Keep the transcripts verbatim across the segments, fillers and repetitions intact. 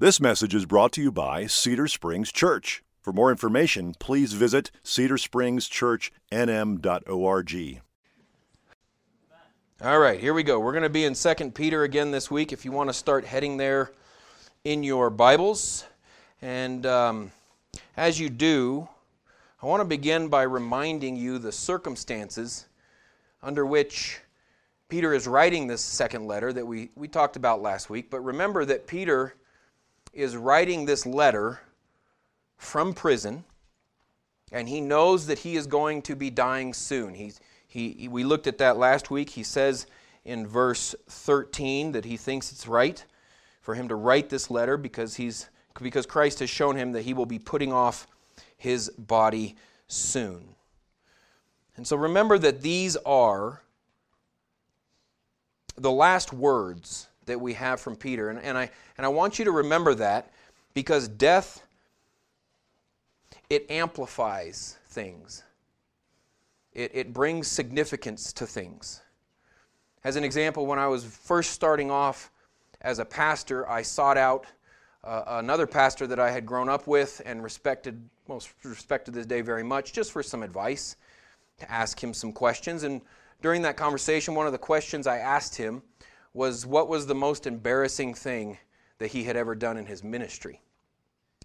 This message is brought to you by Cedar Springs Church. For more information, please visit cedar springs church n m dot org. All right, here we go. We're going to be in Second Peter again this week. If you want to start heading there in your Bibles. And um, as you do, I want to begin by reminding you the circumstances under which Peter is writing this second letter that we, we talked about last week. But remember that Peter is writing this letter from prison, and he knows that he is going to be dying soon. He's, he, he, we looked at that last week. He says in verse thirteen that he thinks it's right for him to write this letter because he's because Christ has shown him that he will be putting off his body soon. And so remember that these are the last words that we have from Peter. And, and, I, and I want you to remember that, because death, it amplifies things. It, it brings significance to things. As an example, when I was first starting off as a pastor, I sought out uh, another pastor that I had grown up with and respected, most respected this day very much, just for some advice, to ask him some questions. And during that conversation, one of the questions I asked him was what was the most embarrassing thing that he had ever done in his ministry.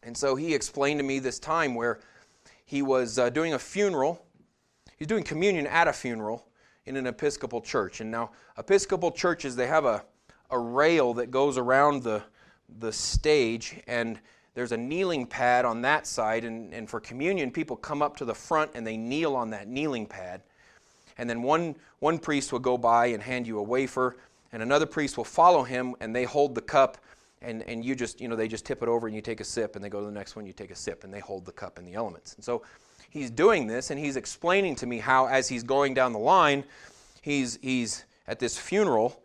And so he explained to me this time where he was uh, doing a funeral. He's doing communion at a funeral in an Episcopal church. And now, Episcopal churches, they have a, a rail that goes around the, the stage, and there's a kneeling pad on that side. And, and for communion, people come up to the front and they kneel on that kneeling pad. And then one, one priest will go by and hand you a wafer, and another priest will follow him, and they hold the cup. And, and you just, you know, they just tip it over and you take a sip, and they go to the next one, you take a sip, and they hold the cup and the elements. And so he's doing this, and he's explaining to me how, as he's going down the line, he's, he's at this funeral,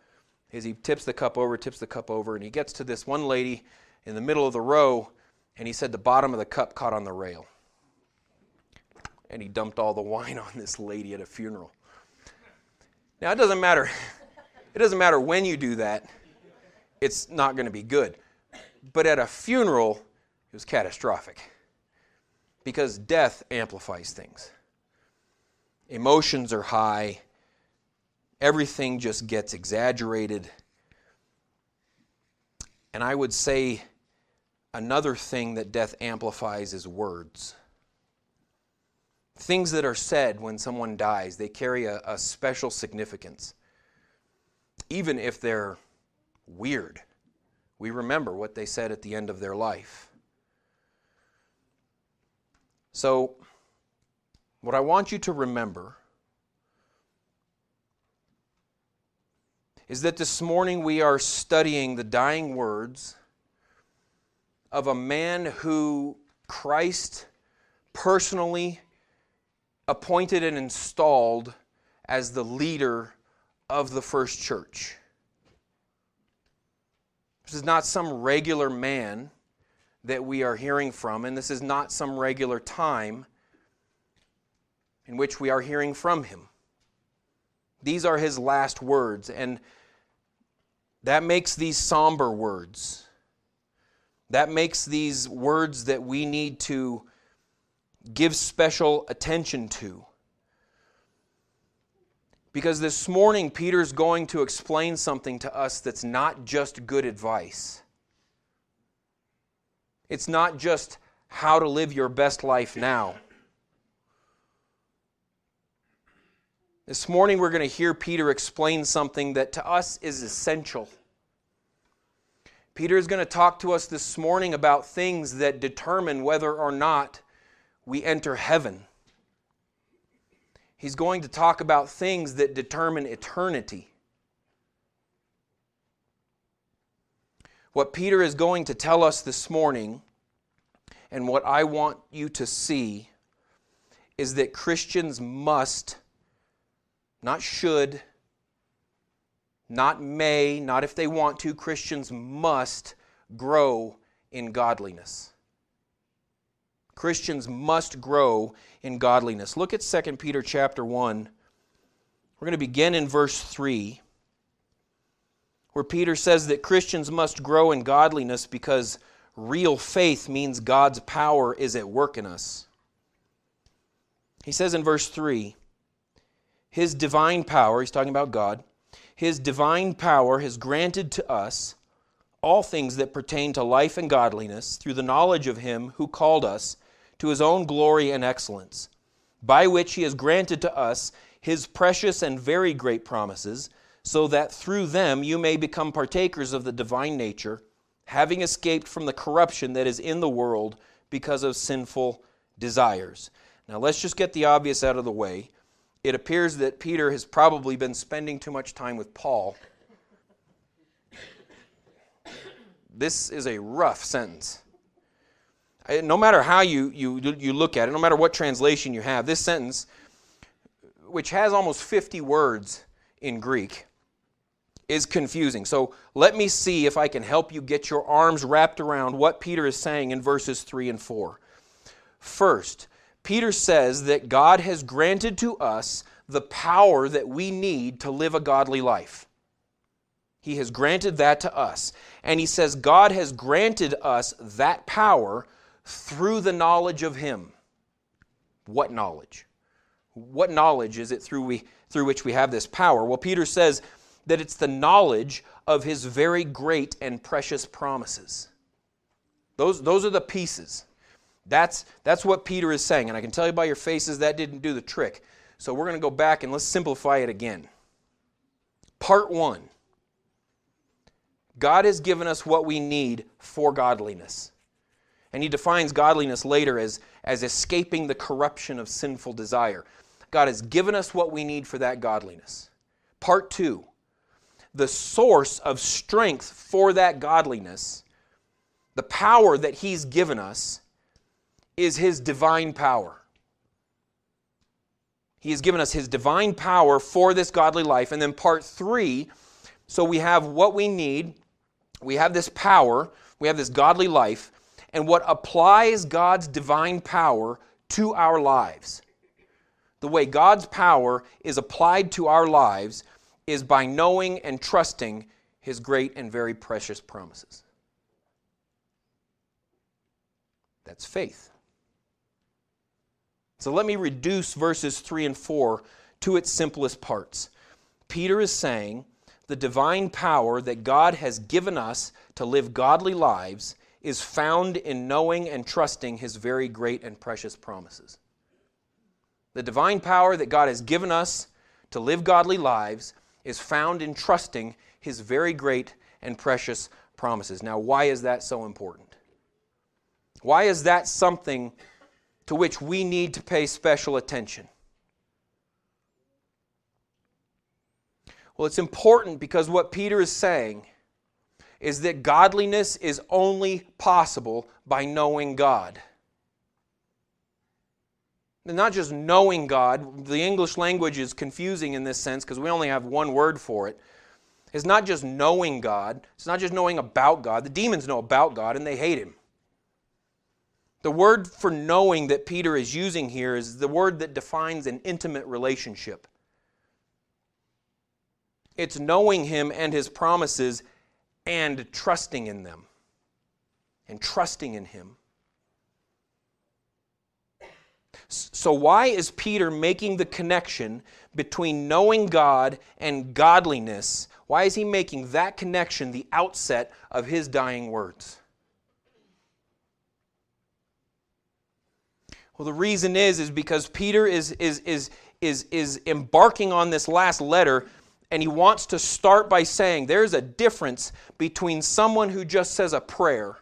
as he tips the cup over, tips the cup over, and he gets to this one lady in the middle of the row, and he said the bottom of the cup caught on the rail. And he dumped all the wine on this lady at a funeral. Now, it doesn't matter. It doesn't matter when you do that. It's not going to be good. But at a funeral, it was catastrophic, because death amplifies things. Emotions are high. Everything just gets exaggerated. And I would say another thing that death amplifies is words. Things that are said when someone dies, they carry a, a special significance, even if they're weird. We remember what they said at the end of their life. So, what I want you to remember is that this morning we are studying the dying words of a man who Christ personally appointed and installed as the leader of the first church. This is not some regular man that we are hearing from, and this is not some regular time in which we are hearing from him. These are his last words, and that makes these somber words. That makes these words that we need to give special attention to. Because this morning, Peter's going to explain something to us that's not just good advice. It's not just how to live your best life now. This morning, we're going to hear Peter explain something that to us is essential. Peter is going to talk to us this morning about things that determine whether or not we enter heaven. He's going to talk about things that determine eternity. What Peter is going to tell us this morning, and what I want you to see, is that Christians must, not should, not may, not if they want to, Christians must grow in godliness. Christians must grow in godliness. Look at Second Peter chapter one. We're going to begin in verse three, where Peter says that Christians must grow in godliness because real faith means God's power is at work in us. He says in verse three, His divine power, he's talking about God, His divine power has granted to us all things that pertain to life and godliness through the knowledge of Him who called us to His own glory and excellence, by which He has granted to us His precious and very great promises, so that through them you may become partakers of the divine nature, having escaped from the corruption that is in the world because of sinful desires. Now let's just get the obvious out of the way. It appears that Peter has probably been spending too much time with Paul. This is a rough sentence. No matter how you, you, you look at it, no matter what translation you have, this sentence, which has almost fifty words in Greek, is confusing. So let me see if I can help you get your arms wrapped around what Peter is saying in verses three and four. First, Peter says that God has granted to us the power that we need to live a godly life. He has granted that to us. And he says God has granted us that power through the knowledge of Him. What knowledge? What knowledge is it through, we, through which we have this power? Well, Peter says that it's the knowledge of His very great and precious promises. Those, those are the pieces. That's, that's what Peter is saying. And I can tell you by your faces that didn't do the trick. So we're going to go back and let's simplify it again. Part one. God has given us what we need for godliness. And he defines godliness later as, as escaping the corruption of sinful desire. God has given us what we need for that godliness. Part two, the source of strength for that godliness, the power that he's given us, is his divine power. He has given us his divine power for this godly life. And then part three, so we have what we need, we have this power, we have this godly life, and what applies God's divine power to our lives. The way God's power is applied to our lives is by knowing and trusting His great and very precious promises. That's faith. So let me reduce verses three and four to its simplest parts. Peter is saying the divine power that God has given us to live godly lives is found in knowing and trusting His very great and precious promises. The divine power that God has given us to live godly lives is found in trusting His very great and precious promises. Now, why is that so important? Why is that something to which we need to pay special attention? Well, it's important because what Peter is saying is that godliness is only possible by knowing God. And not just knowing God, the English language is confusing in this sense because we only have one word for it. It's not just knowing God, it's not just knowing about God. The demons know about God and they hate Him. The word for knowing that Peter is using here is the word that defines an intimate relationship. It's knowing Him and His promises and trusting in them, and trusting in Him. So why is Peter making the connection between knowing God and godliness? Why is he making that connection the outset of his dying words? Well, the reason is, is because Peter is, is, is, is, is embarking on this last letter. And he wants to start by saying there's a difference between someone who just says a prayer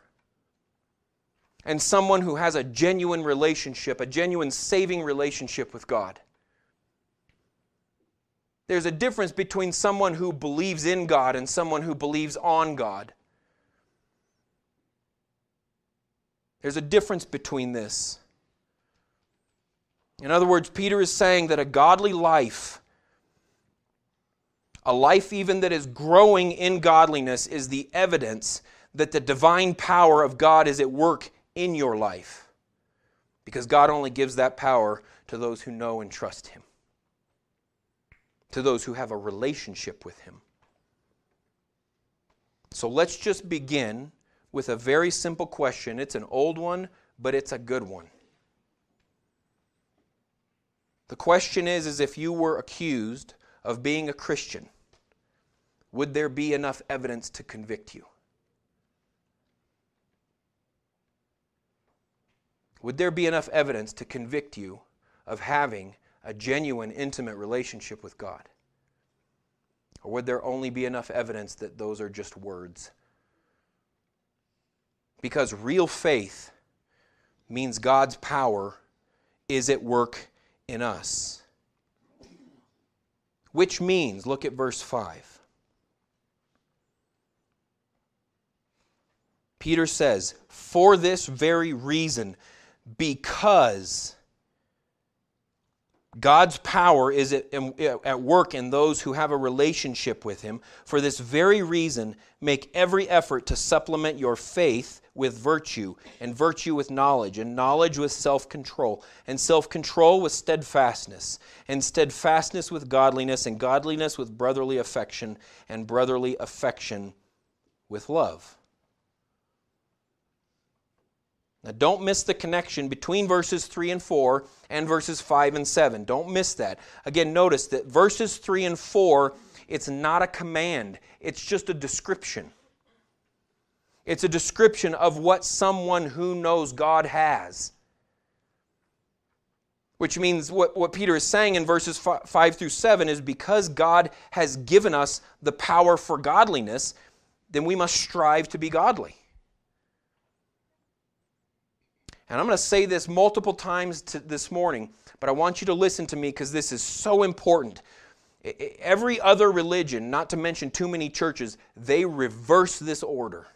and someone who has a genuine relationship, a genuine saving relationship with God. There's a difference between someone who believes in God and someone who believes on God. There's a difference between this. In other words, Peter is saying that a godly life, a life even that is growing in godliness, is the evidence that the divine power of God is at work in your life. Because God only gives that power to those who know and trust Him, to those who have a relationship with Him. So let's just begin with a very simple question. It's an old one, but it's a good one. The question is, is if you were accused of being a Christian, would there be enough evidence to convict you? Would there be enough evidence to convict you of having a genuine, intimate relationship with God? Or would there only be enough evidence that those are just words? Because real faith means God's power is at work in us. Which means, look at verse five. Peter says, for this very reason, because God's power is at, at work in those who have a relationship with Him, for this very reason, make every effort to supplement your faith with virtue, and virtue with knowledge, and knowledge with self-control, and self-control with steadfastness, and steadfastness with godliness, and godliness with brotherly affection, and brotherly affection with love. Now, don't miss the connection between verses three and four and verses five and seven. Don't miss that. Again, notice that verses three and four, it's not a command. It's just a description. It's a description of what someone who knows God has. Which means what, what Peter is saying in verses five through seven is because God has given us the power for godliness, then we must strive to be godly. And I'm going to say this multiple times to this morning, but I want you to listen to me because this is so important. Every other religion, not to mention too many churches, they reverse this order.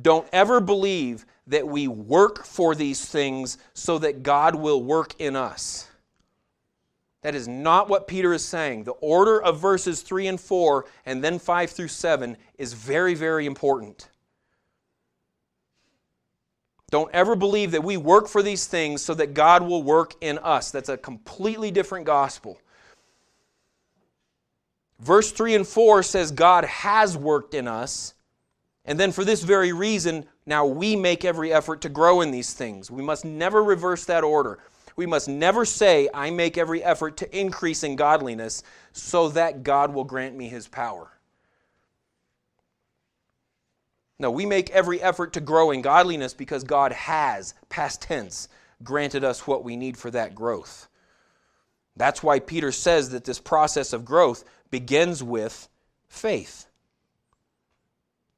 Don't ever believe that we work for these things so that God will work in us. That is not what Peter is saying. The order of verses three and four and then five through seven is very, very important. Don't ever believe that we work for these things so that God will work in us. That's a completely different gospel. Verse three and four says God has worked in us. And then for this very reason, now we make every effort to grow in these things. We must never reverse that order. We must never say, I make every effort to increase in godliness so that God will grant me His power. No, we make every effort to grow in godliness because God has, past tense, granted us what we need for that growth. That's why Peter says that this process of growth begins with faith.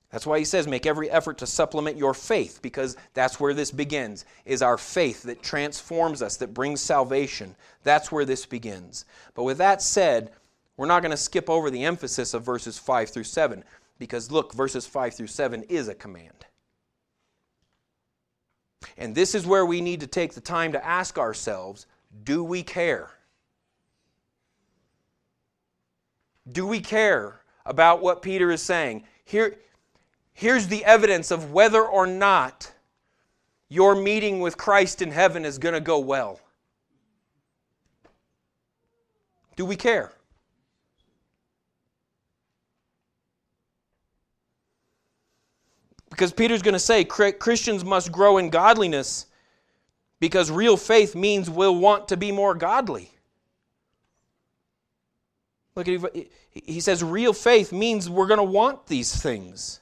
That's why he says make every effort to supplement your faith, because that's where this begins, is our faith that transforms us, that brings salvation. That's where this begins. But with that said, we're not going to skip over the emphasis of verses five through seven. Because look, verses five through seven is a command. And this is where we need to take the time to ask ourselves, do we care? Do we care about what Peter is saying? Here, here's the evidence of whether or not your meeting with Christ in heaven is going to go well. Do we care? Because Peter's going to say Christians must grow in godliness because real faith means we'll want to be more godly. Look at he, he says real faith means we're going to want these things.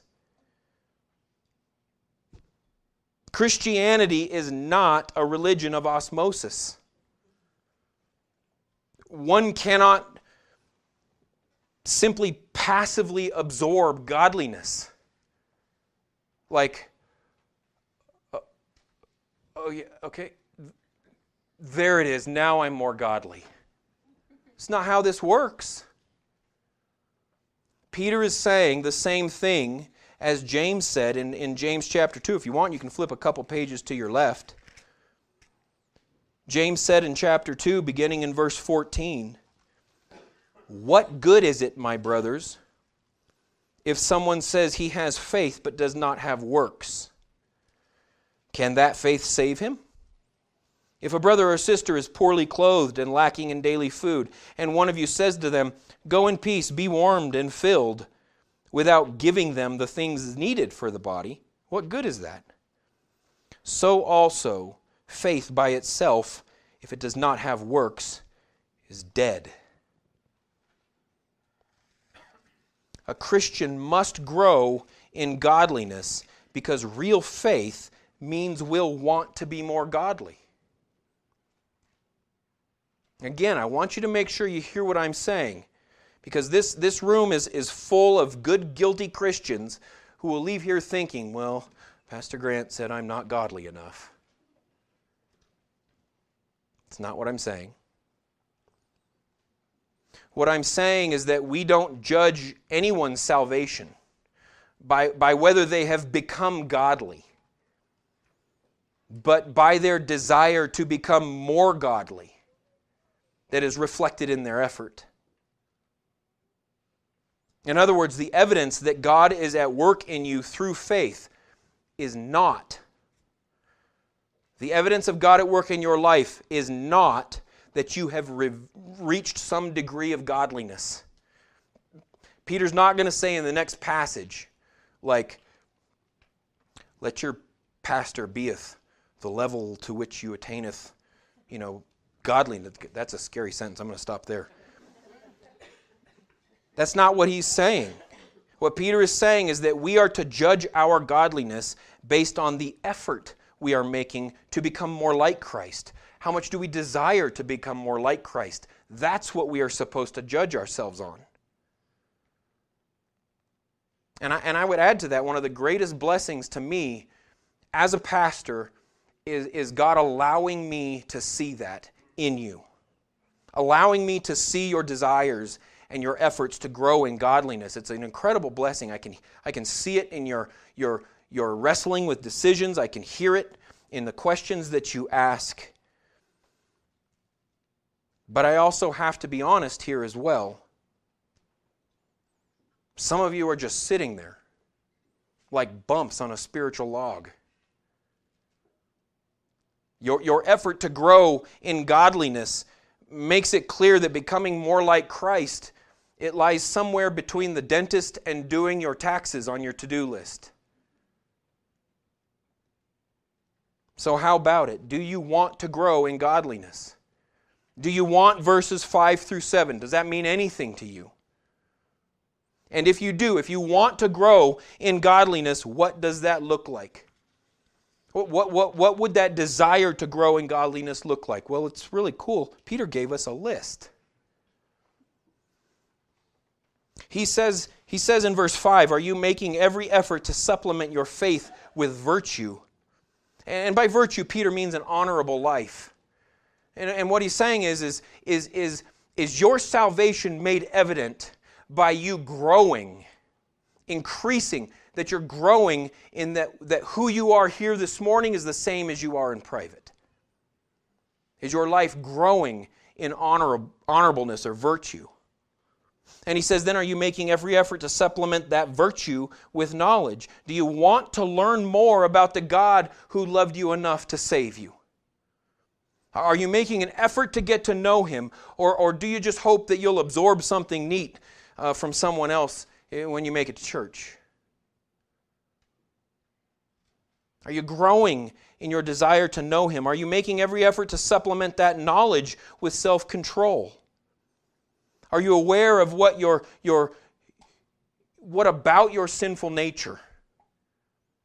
Christianity is not a religion of osmosis. One cannot simply passively absorb godliness. Like, uh, oh yeah, okay, there it is, now I'm more godly. It's not how this works. Peter is saying the same thing as James said in, in James chapter two. If you want, you can flip a couple pages to your left. James said in chapter two, beginning in verse fourteen, "What good is it, my brothers, if someone says he has faith but does not have works? Can that faith save him? If a brother or sister is poorly clothed and lacking in daily food, and one of you says to them, 'Go in peace, be warmed and filled,' without giving them the things needed for the body, what good is that? So also, faith by itself, if it does not have works, is dead. A Christian must grow in godliness because real faith means we'll want to be more godly. Again, I want you to make sure you hear what I'm saying, because this, this room is, is full of good, guilty Christians who will leave here thinking, well, Pastor Grant said I'm not godly enough. It's not what I'm saying. What I'm saying is that we don't judge anyone's salvation by, by whether they have become godly, but by their desire to become more godly that is reflected in their effort. In other words, the evidence that God is at work in you through faith is not, the evidence of God at work in your life is not that you have re- reached some degree of godliness. Peter's not going to say in the next passage, like, let your pastor beeth the level to which you attaineth, you know, godliness. That's a scary sentence. I'm going to stop there. That's not what he's saying. What Peter is saying is that we are to judge our godliness based on the effort we are making to become more like Christ. How much do we desire to become more like Christ? That's what we are supposed to judge ourselves on. And I, and I would add to that, one of the greatest blessings to me as a pastor is, is God allowing me to see that in you, allowing me to see your desires and your efforts to grow in godliness. It's an incredible blessing. I can, I can see it in your, your, your wrestling with decisions. I can hear it in the questions that you ask. But I also have to be honest here as well. Some of you are just sitting there like bumps on a spiritual log. Your, your effort to grow in godliness makes it clear that becoming more like Christ, it lies somewhere between the dentist and doing your taxes on your to-do list. So how about it? Do you want to grow in godliness? Do you want verses five through seven? Does that mean anything to you? And if you do, if you want to grow in godliness, what does that look like? What, what, what, what would that desire to grow in godliness look like? Well, it's really cool. Peter gave us a list. He says, he says in verse five, are you making every effort to supplement your faith with virtue? And by virtue, Peter means an honorable life. And, and what he's saying is, is, is, is, is your salvation made evident by you growing, increasing, that you're growing in that, that who you are here this morning is the same as you are in private? Is your life growing in honor, honorableness or virtue? And he says, then are you making every effort to supplement that virtue with knowledge? Do you want to learn more about the God who loved you enough to save you? Are you making an effort to get to know Him, or, or do you just hope that you'll absorb something neat uh, from someone else when you make it to church? Are you growing in your desire to know Him? Are you making every effort to supplement that knowledge with self-control? Are you aware of what your, your, what about your sinful nature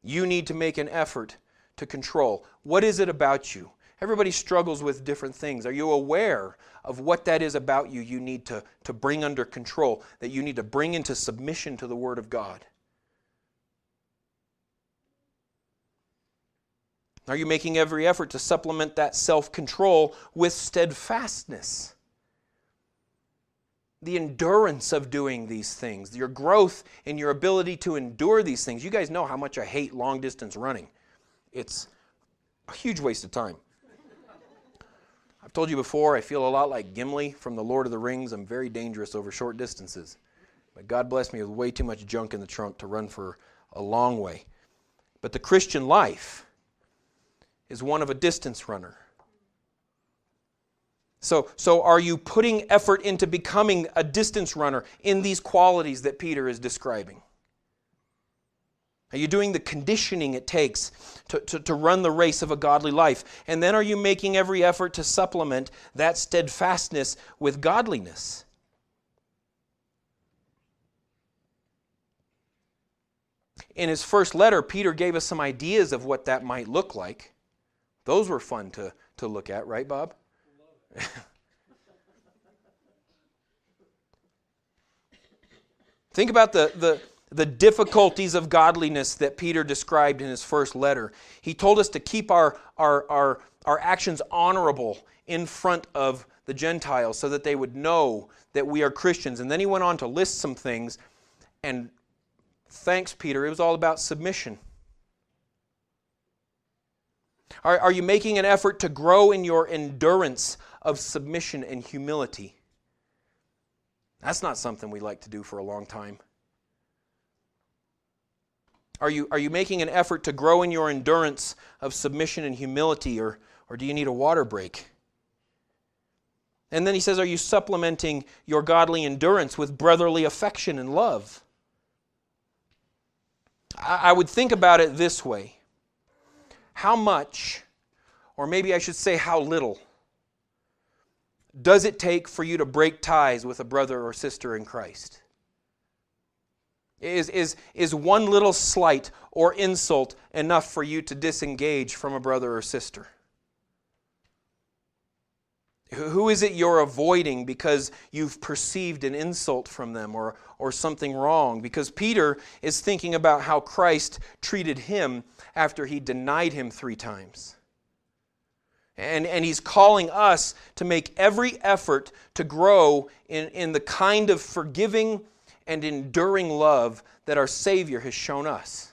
you need to make an effort to control? What is it about you? Everybody struggles with different things. Are you aware of what that is about you you need to, to bring under control, that you need to bring into submission to the Word of God? Are you making every effort to supplement that self-control with steadfastness? The endurance of doing these things, your growth in your ability to endure these things. You guys know how much I hate long-distance running. It's a huge waste of time. I've told you before, I feel a lot like Gimli from the Lord of the Rings. I'm very dangerous over short distances. But God bless me with way too much junk in the trunk to run for a long way. But the Christian life is one of a distance runner. So, so are you putting effort into becoming a distance runner in these qualities that Peter is describing? Are you doing the conditioning it takes to, to, to run the race of a godly life? And then are you making every effort to supplement that steadfastness with godliness? In his first letter, Peter gave us some ideas of what that might look like. Those were fun to, to look at, right, Bob? Think about the... the The difficulties of godliness that Peter described in his first letter. He told us to keep our, our, our, our actions honorable in front of the Gentiles so that they would know that we are Christians. And then he went on to list some things. And thanks, Peter, it was all about submission. Are, are you making an effort to grow in your endurance of submission and humility? That's not something we like to do for a long time. Are you, are you making an effort to grow in your endurance of submission and humility, or, or do you need a water break? And then he says, are you supplementing your godly endurance with brotherly affection and love? I, I would think about it this way. How much, or maybe I should say how little, does it take for you to break ties with a brother or sister in Christ? Is, is, is one little slight or insult enough for you to disengage from a brother or sister? Who is it you're avoiding because you've perceived an insult from them or, or something wrong? Because Peter is thinking about how Christ treated him after he denied him three times. And, and he's calling us to make every effort to grow in, in the kind of forgiving and enduring love that our Savior has shown us.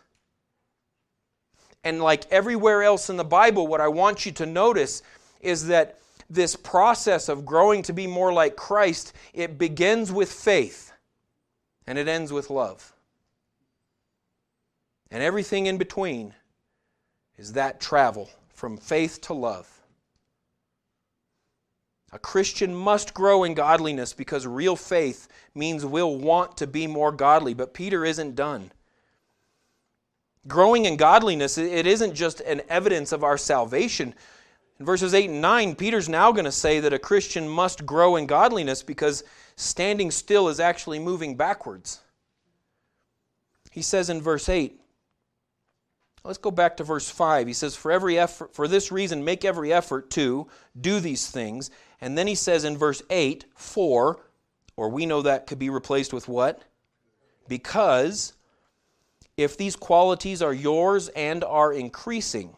And like everywhere else in the Bible, what I want you to notice is that this process of growing to be more like Christ, it begins with faith and it ends with love. And everything in between is that travel from faith to love. A Christian must grow in godliness because real faith means we'll want to be more godly. But Peter isn't done. Growing in godliness, it isn't just an evidence of our salvation. In verses eight and nine, Peter's now going to say that a Christian must grow in godliness because standing still is actually moving backwards. He says in verse eight, let's go back to verse five. He says, for every effort, for this reason, make every effort to do these things. And then he says in verse eight, for, or we know that could be replaced with what? Because if these qualities are yours and are increasing,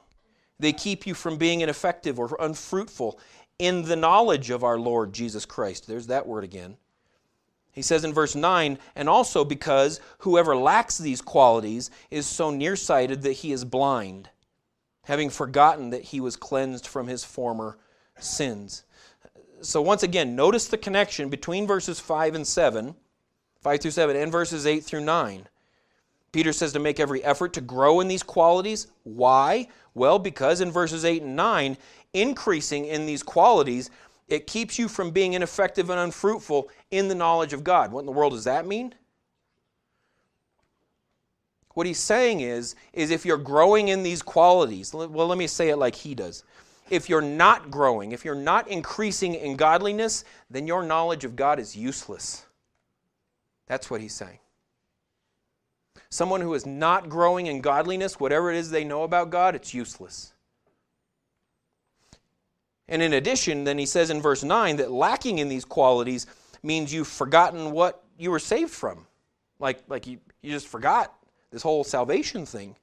they keep you from being ineffective or unfruitful in the knowledge of our Lord Jesus Christ. There's that word again. He says in verse nine, and also because whoever lacks these qualities is so nearsighted that he is blind, having forgotten that he was cleansed from his former sins. So once again, notice the connection between verses five and seven, five through seven, and verses eight through nine. Peter says to make every effort to grow in these qualities. Why? Well, because in verses eight and nine, increasing in these qualities, it keeps you from being ineffective and unfruitful in the knowledge of God. What in the world does that mean? What he's saying is, is if you're growing in these qualities, well, let me say it like he does. If you're not growing, if you're not increasing in godliness, then your knowledge of God is useless. That's what he's saying. Someone who is not growing in godliness, whatever it is they know about God, it's useless. And in addition, then he says in verse nine that lacking in these qualities means you've forgotten what you were saved from. Like, like you, you just forgot this whole salvation thing.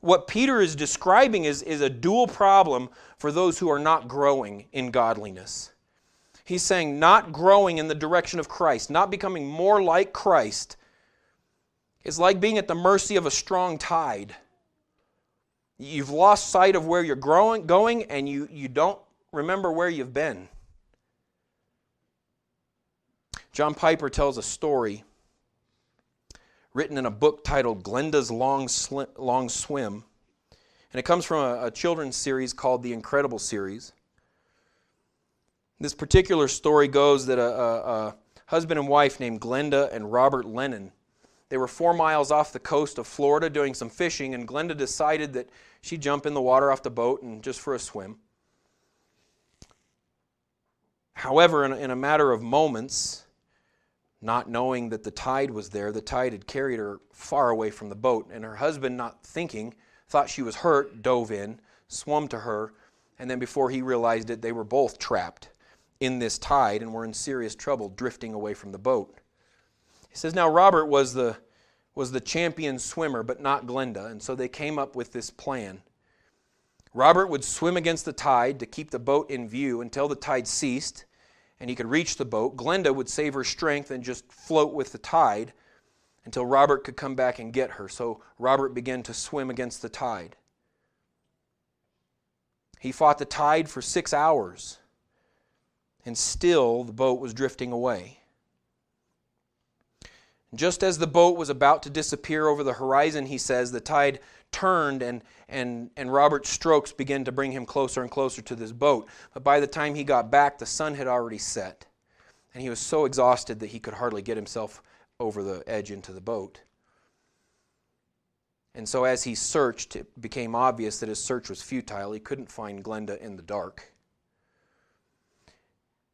What Peter is describing is, is a dual problem for those who are not growing in godliness. He's saying not growing in the direction of Christ, not becoming more like Christ, is like being at the mercy of a strong tide. You've lost sight of where you're growing, going, and you, you don't remember where you've been. John Piper tells a story written in a book titled Glenda's Long, Slim, Long Swim, and it comes from a, a children's series called The Incredible Series. This particular story goes that a, a, a husband and wife named Glenda and Robert Lennon, They were four miles off the coast of Florida doing some fishing, and Glenda decided that she'd jump in the water off the boat and just for a swim. However, in, in a matter of moments, not knowing that the tide was there, the tide had carried her far away from the boat, and her husband, not thinking, thought she was hurt, dove in, swum to her, and then before he realized it, they were both trapped in this tide and were in serious trouble drifting away from the boat. He says, now Robert was the, was the champion swimmer, but not Glenda, and so they came up with this plan. Robert would swim against the tide to keep the boat in view until the tide ceased, and he could reach the boat. Glenda would save her strength and just float with the tide until Robert could come back and get her. So Robert began to swim against the tide. He fought the tide for six hours, and still the boat was drifting away. Just as the boat was about to disappear over the horizon, he says, the tide turned and, and, and Robert's strokes began to bring him closer and closer to this boat. But by the time he got back, the sun had already set, and he was so exhausted that he could hardly get himself over the edge into the boat. And so as he searched, it became obvious that his search was futile. He couldn't find Glenda in the dark.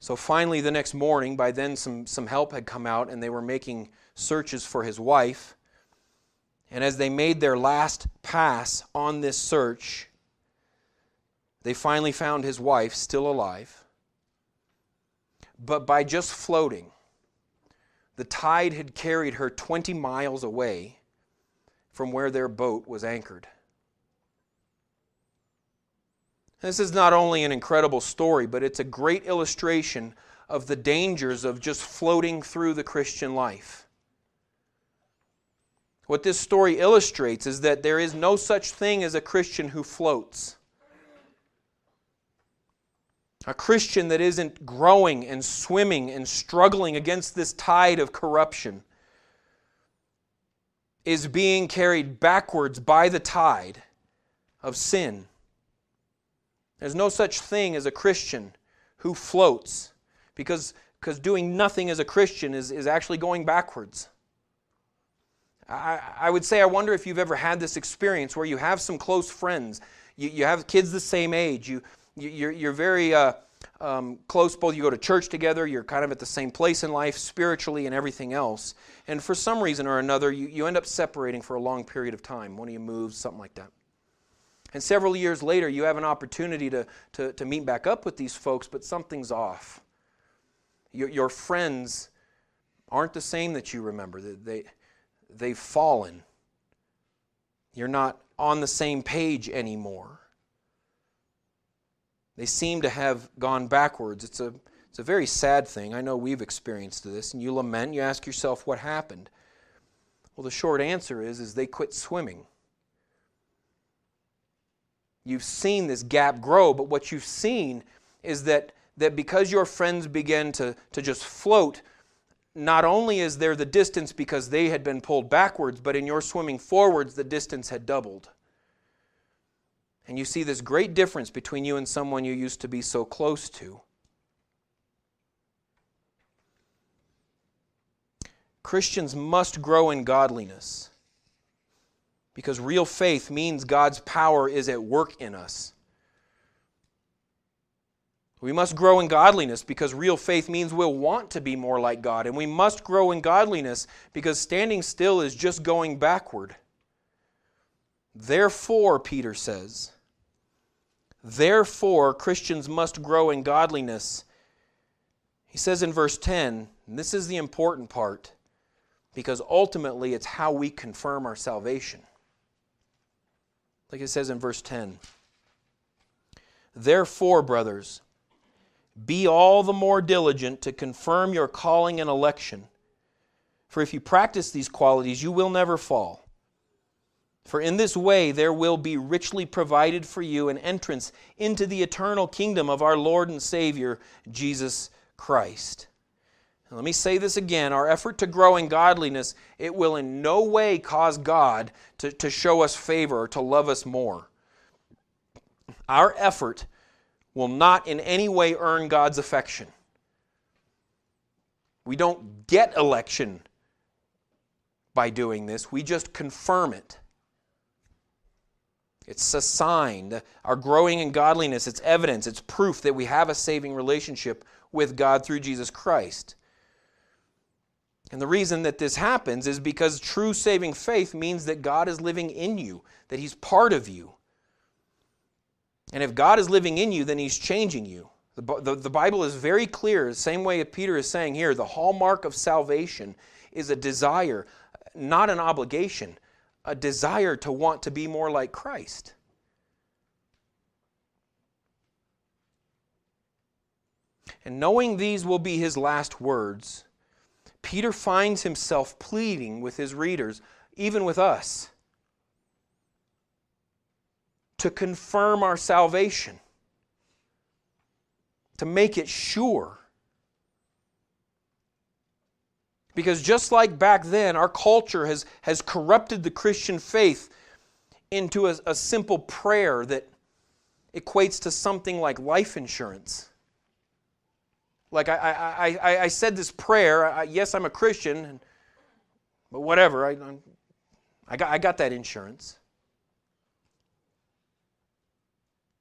So finally, the next morning, by then some, some help had come out, and they were making searches for his wife. And as they made their last pass on this search, they finally found his wife still alive. But by just floating, the tide had carried her twenty miles away from where their boat was anchored. This is not only an incredible story, but it's a great illustration of the dangers of just floating through the Christian life. What this story illustrates is that there is no such thing as a Christian who floats. A Christian that isn't growing and swimming and struggling against this tide of corruption is being carried backwards by the tide of sin. There's no such thing as a Christian who floats, because, because doing nothing as a Christian is, is actually going backwards. I, I would say I wonder if you've ever had this experience where you have some close friends, you, you have kids the same age, you, you, you're, you're very uh, um, close, both you go to church together, you're kind of at the same place in life spiritually and everything else. And for some reason or another, you, you end up separating for a long period of time. One of you moves, something like that. And several years later, you have an opportunity to, to, to meet back up with these folks, but something's off. Your, your friends aren't the same that you remember. They, they, they've fallen. You're not on the same page anymore. They seem to have gone backwards. It's a It's a very sad thing. I know we've experienced this, and you lament, you ask yourself, what happened? Well, the short answer is, is they quit swimming. You've seen this gap grow, but what you've seen is that, that because your friends began to, to just float, not only is there the distance because they had been pulled backwards, but in your swimming forwards, the distance had doubled. And you see this great difference between you and someone you used to be so close to. Christians must grow in godliness, because real faith means God's power is at work in us. We must grow in godliness because real faith means we'll want to be more like God, and we must grow in godliness because standing still is just going backward. Therefore, Peter says, therefore Christians must grow in godliness. He says in verse ten, and this is the important part, because ultimately it's how we confirm our salvation. Like it says in verse ten, therefore, brothers, be all the more diligent to confirm your calling and election. For if you practice these qualities, you will never fall. For in this way there will be richly provided for you an entrance into the eternal kingdom of our Lord and Savior, Jesus Christ. Let me say this again. Our effort to grow in godliness, it will in no way cause God to, to show us favor or to love us more. Our effort will not in any way earn God's affection. We don't get election by doing this. We just confirm it. It's a sign. Our growing in godliness, it's evidence, it's proof that we have a saving relationship with God through Jesus Christ. And the reason that this happens is because true saving faith means that God is living in you, that He's part of you. And if God is living in you, then He's changing you. The, the, the Bible is very clear, the same way Peter is saying here, the hallmark of salvation is a desire, not an obligation, a desire to want to be more like Christ. And knowing these will be his last words, Peter finds himself pleading with his readers, even with us, to confirm our salvation, to make it sure. Because just like back then, our culture has, has corrupted the Christian faith into a, a simple prayer that equates to something like life insurance. Like I, I, I, I said this prayer, I, yes, I'm a Christian, but whatever, I, I, got, I got that insurance.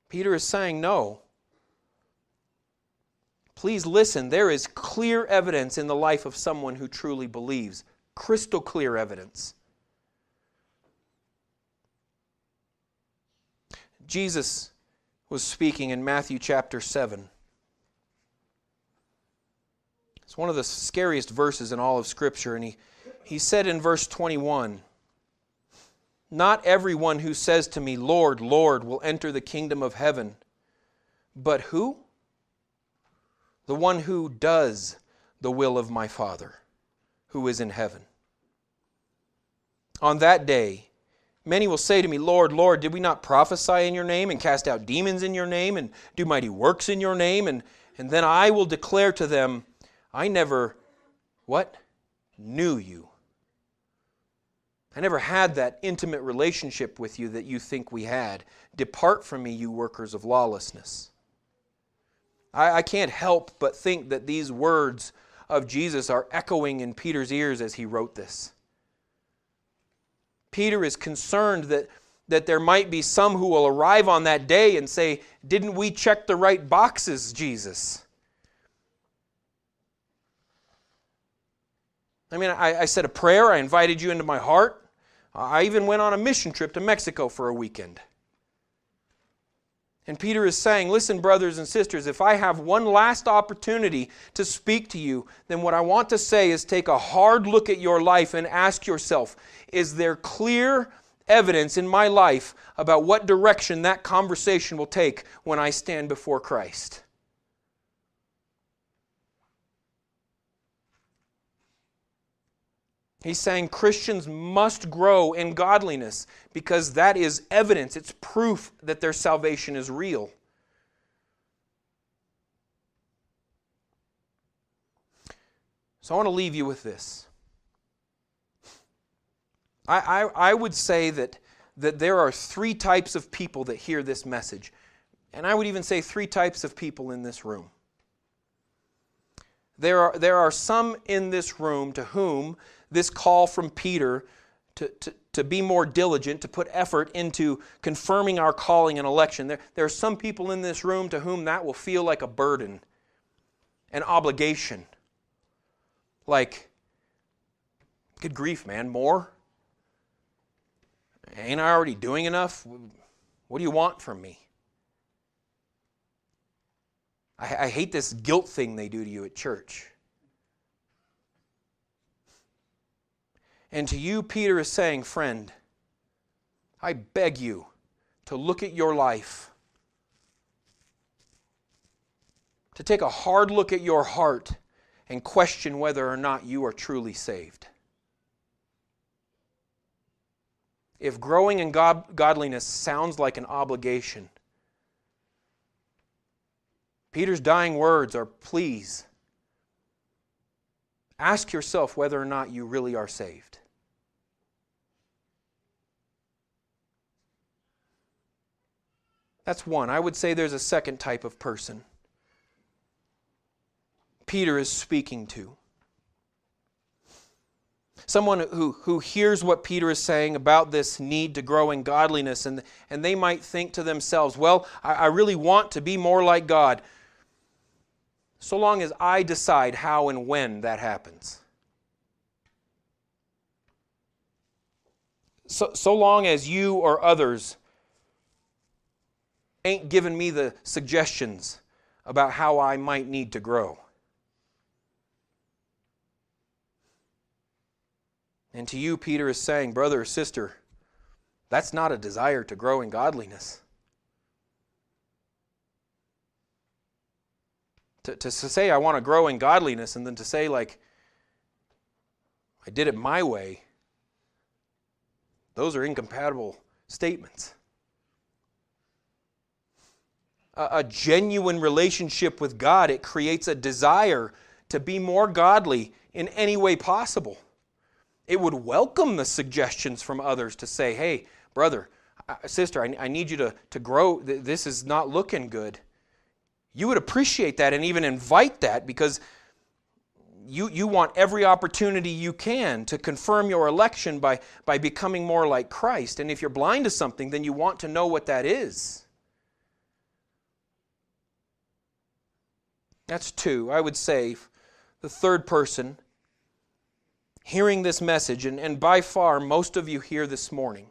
Peter is saying, no. Please listen, there is clear evidence in the life of someone who truly believes. Crystal clear evidence. Jesus was speaking in Matthew chapter seven. It's one of the scariest verses in all of Scripture, and he, he said in verse twenty-one, "Not everyone who says to me, 'Lord, Lord,' will enter the kingdom of heaven, but who? The one who does the will of my Father, who is in heaven. On that day, many will say to me, 'Lord, Lord, did we not prophesy in your name and cast out demons in your name and do mighty works in your name?' And, and then I will declare to them, 'I never, what? Knew you. I never had that intimate relationship with you that you think we had. Depart from me, you workers of lawlessness.'" I can't help but think that these words of Jesus are echoing in Peter's ears as he wrote this. Peter is concerned that, that there might be some who will arrive on that day and say, "Didn't we check the right boxes, Jesus?" I mean, I, I said a prayer, I invited you into my heart. I even went on a mission trip to Mexico for a weekend. And Peter is saying, listen, brothers and sisters, if I have one last opportunity to speak to you, then what I want to say is take a hard look at your life and ask yourself, is there clear evidence in my life about what direction that conversation will take when I stand before Christ? He's saying Christians must grow in godliness because that is evidence. It's proof that their salvation is real. So I want to leave you with this. I, I, I would say that, that there are three types of people that hear this message. And I would even say three types of people in this room. There are, there are some in this room to whom this call from Peter to, to, to be more diligent, to put effort into confirming our calling and election. There, there are some people in this room to whom that will feel like a burden, an obligation. Like, good grief, man, more? Ain't I already doing enough? What do you want from me? I, I hate this guilt thing they do to you at church. And to you, Peter is saying, friend, I beg you to look at your life, to take a hard look at your heart and question whether or not you are truly saved. If growing in God, godliness sounds like an obligation, Peter's dying words are, please, ask yourself whether or not you really are saved. That's one. I would say there's a second type of person Peter is speaking to. Someone who, who hears what Peter is saying about this need to grow in godliness, and, and they might think to themselves, well, I, I really want to be more like God, so long as I decide how and when that happens. So, so long as you or others ain't giving me the suggestions about how I might need to grow. And to you, Peter is saying, brother or sister, that's not a desire to grow in godliness. To, to say I want to grow in godliness and then to say, like, I did it my way, those are incompatible statements. A, a genuine relationship with God, it creates a desire to be more godly in any way possible. It would welcome the suggestions from others to say, hey, brother, sister, I, I need you to, to grow. This is not looking good. You would appreciate that and even invite that, because you, you want every opportunity you can to confirm your election by, by becoming more like Christ. And if you're blind to something, then you want to know what that is. That's two. I would say the third person hearing this message, and, and by far most of you here this morning,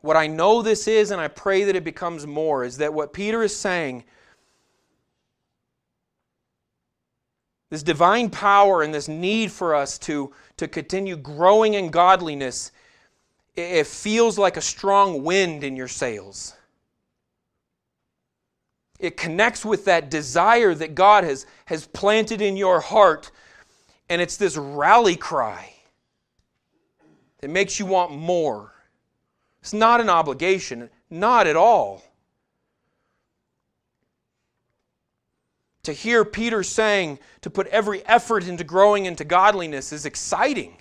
what I know this is, and I pray that it becomes more, is that what Peter is saying, this divine power and this need for us to, to continue growing in godliness, it feels like a strong wind in your sails. It connects with that desire that God has, has planted in your heart, and it's this rally cry that makes you want more. It's not an obligation, not at all. To hear Peter saying to put every effort into growing into godliness is exciting.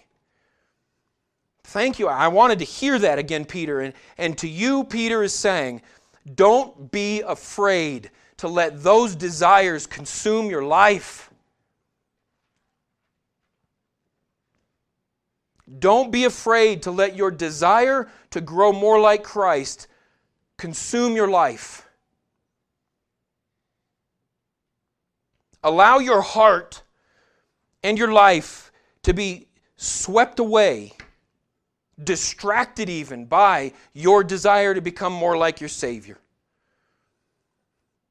Thank you. I wanted to hear that again, Peter. And, and to you, Peter is saying, don't be afraid to let those desires consume your life. Don't be afraid to let your desire to grow more like Christ consume your life. Allow your heart and your life to be swept away, distracted even by your desire to become more like your Savior.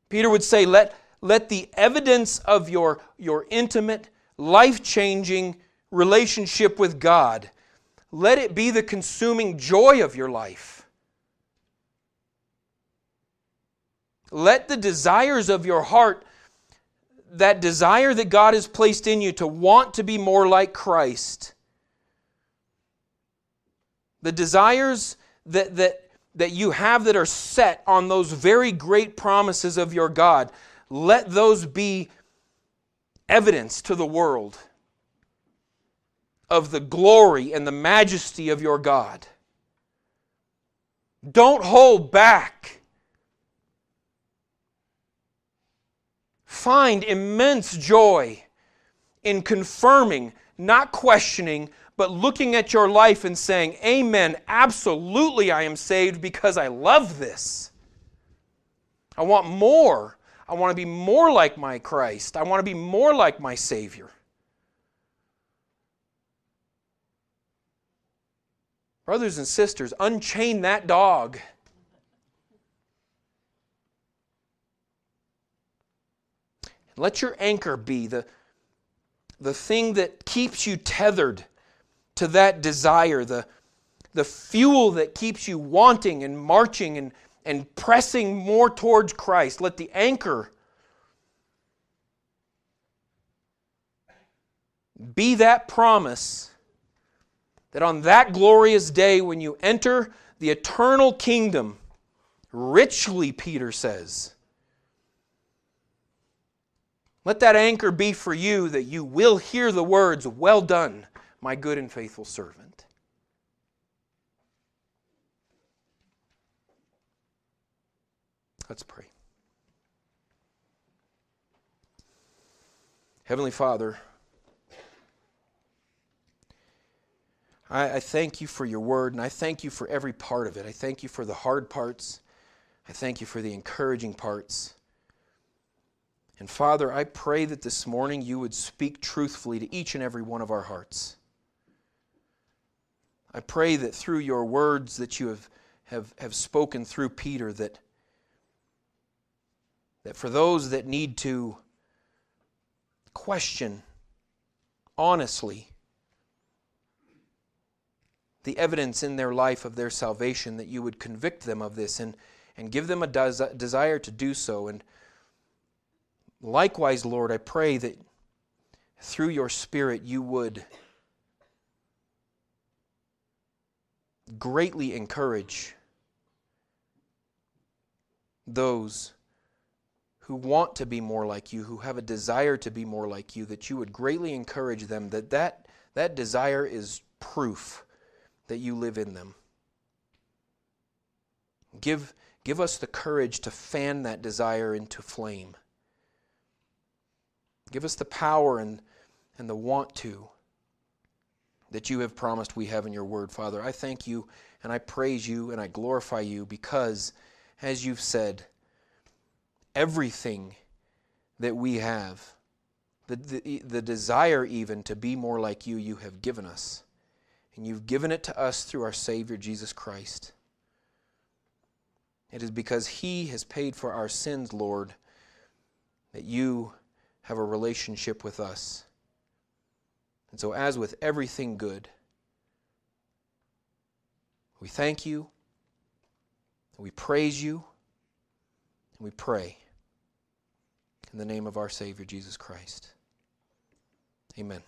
Peter would say, let, let the evidence of your, your intimate, life-changing relationship with God, let it be the consuming joy of your life. Let the desires of your heart, that desire that God has placed in you to want to be more like Christ, the desires that, that, that you have that are set on those very great promises of your God, let those be evidence to the world of the glory and the majesty of your God. Don't hold back. Find immense joy in confirming, not questioning, but looking at your life and saying, amen, absolutely I am saved because I love this. I want more. I want to be more like my Christ. I want to be more like my Savior. Brothers and sisters, unchain that dog. Let your anchor be the, the thing that keeps you tethered to that desire, the, the fuel that keeps you wanting and marching and, and pressing more towards Christ. Let the anchor be that promise that on that glorious day when you enter the eternal kingdom, richly, Peter says, let that anchor be for you that you will hear the words, well done, my good and faithful servant. Let's pray. Heavenly Father, I, I thank you for your word, and I thank you for every part of it. I thank you for the hard parts. I thank you for the encouraging parts. And Father, I pray that this morning you would speak truthfully to each and every one of our hearts. I pray that through your words that you have, have, have spoken through Peter, that, that for those that need to question honestly the evidence in their life of their salvation, that you would convict them of this and, and give them a des- desire to do so. And likewise, Lord, I pray that through your Spirit you would greatly encourage those who want to be more like you, who have a desire to be more like you, that you would greatly encourage them, that that, that desire is proof that you live in them. Give, give us the courage to fan that desire into flame. Give us the power and, and the want to that you have promised we have in your word, Father. I thank you, and I praise you, and I glorify you, because, as you've said, everything that we have, the, the, the desire even to be more like you, you have given us. And you've given it to us through our Savior, Jesus Christ. It is because he has paid for our sins, Lord, that you have a relationship with us. And so, as with everything good, we thank you, and we praise you, and we pray in the name of our Savior, Jesus Christ. Amen.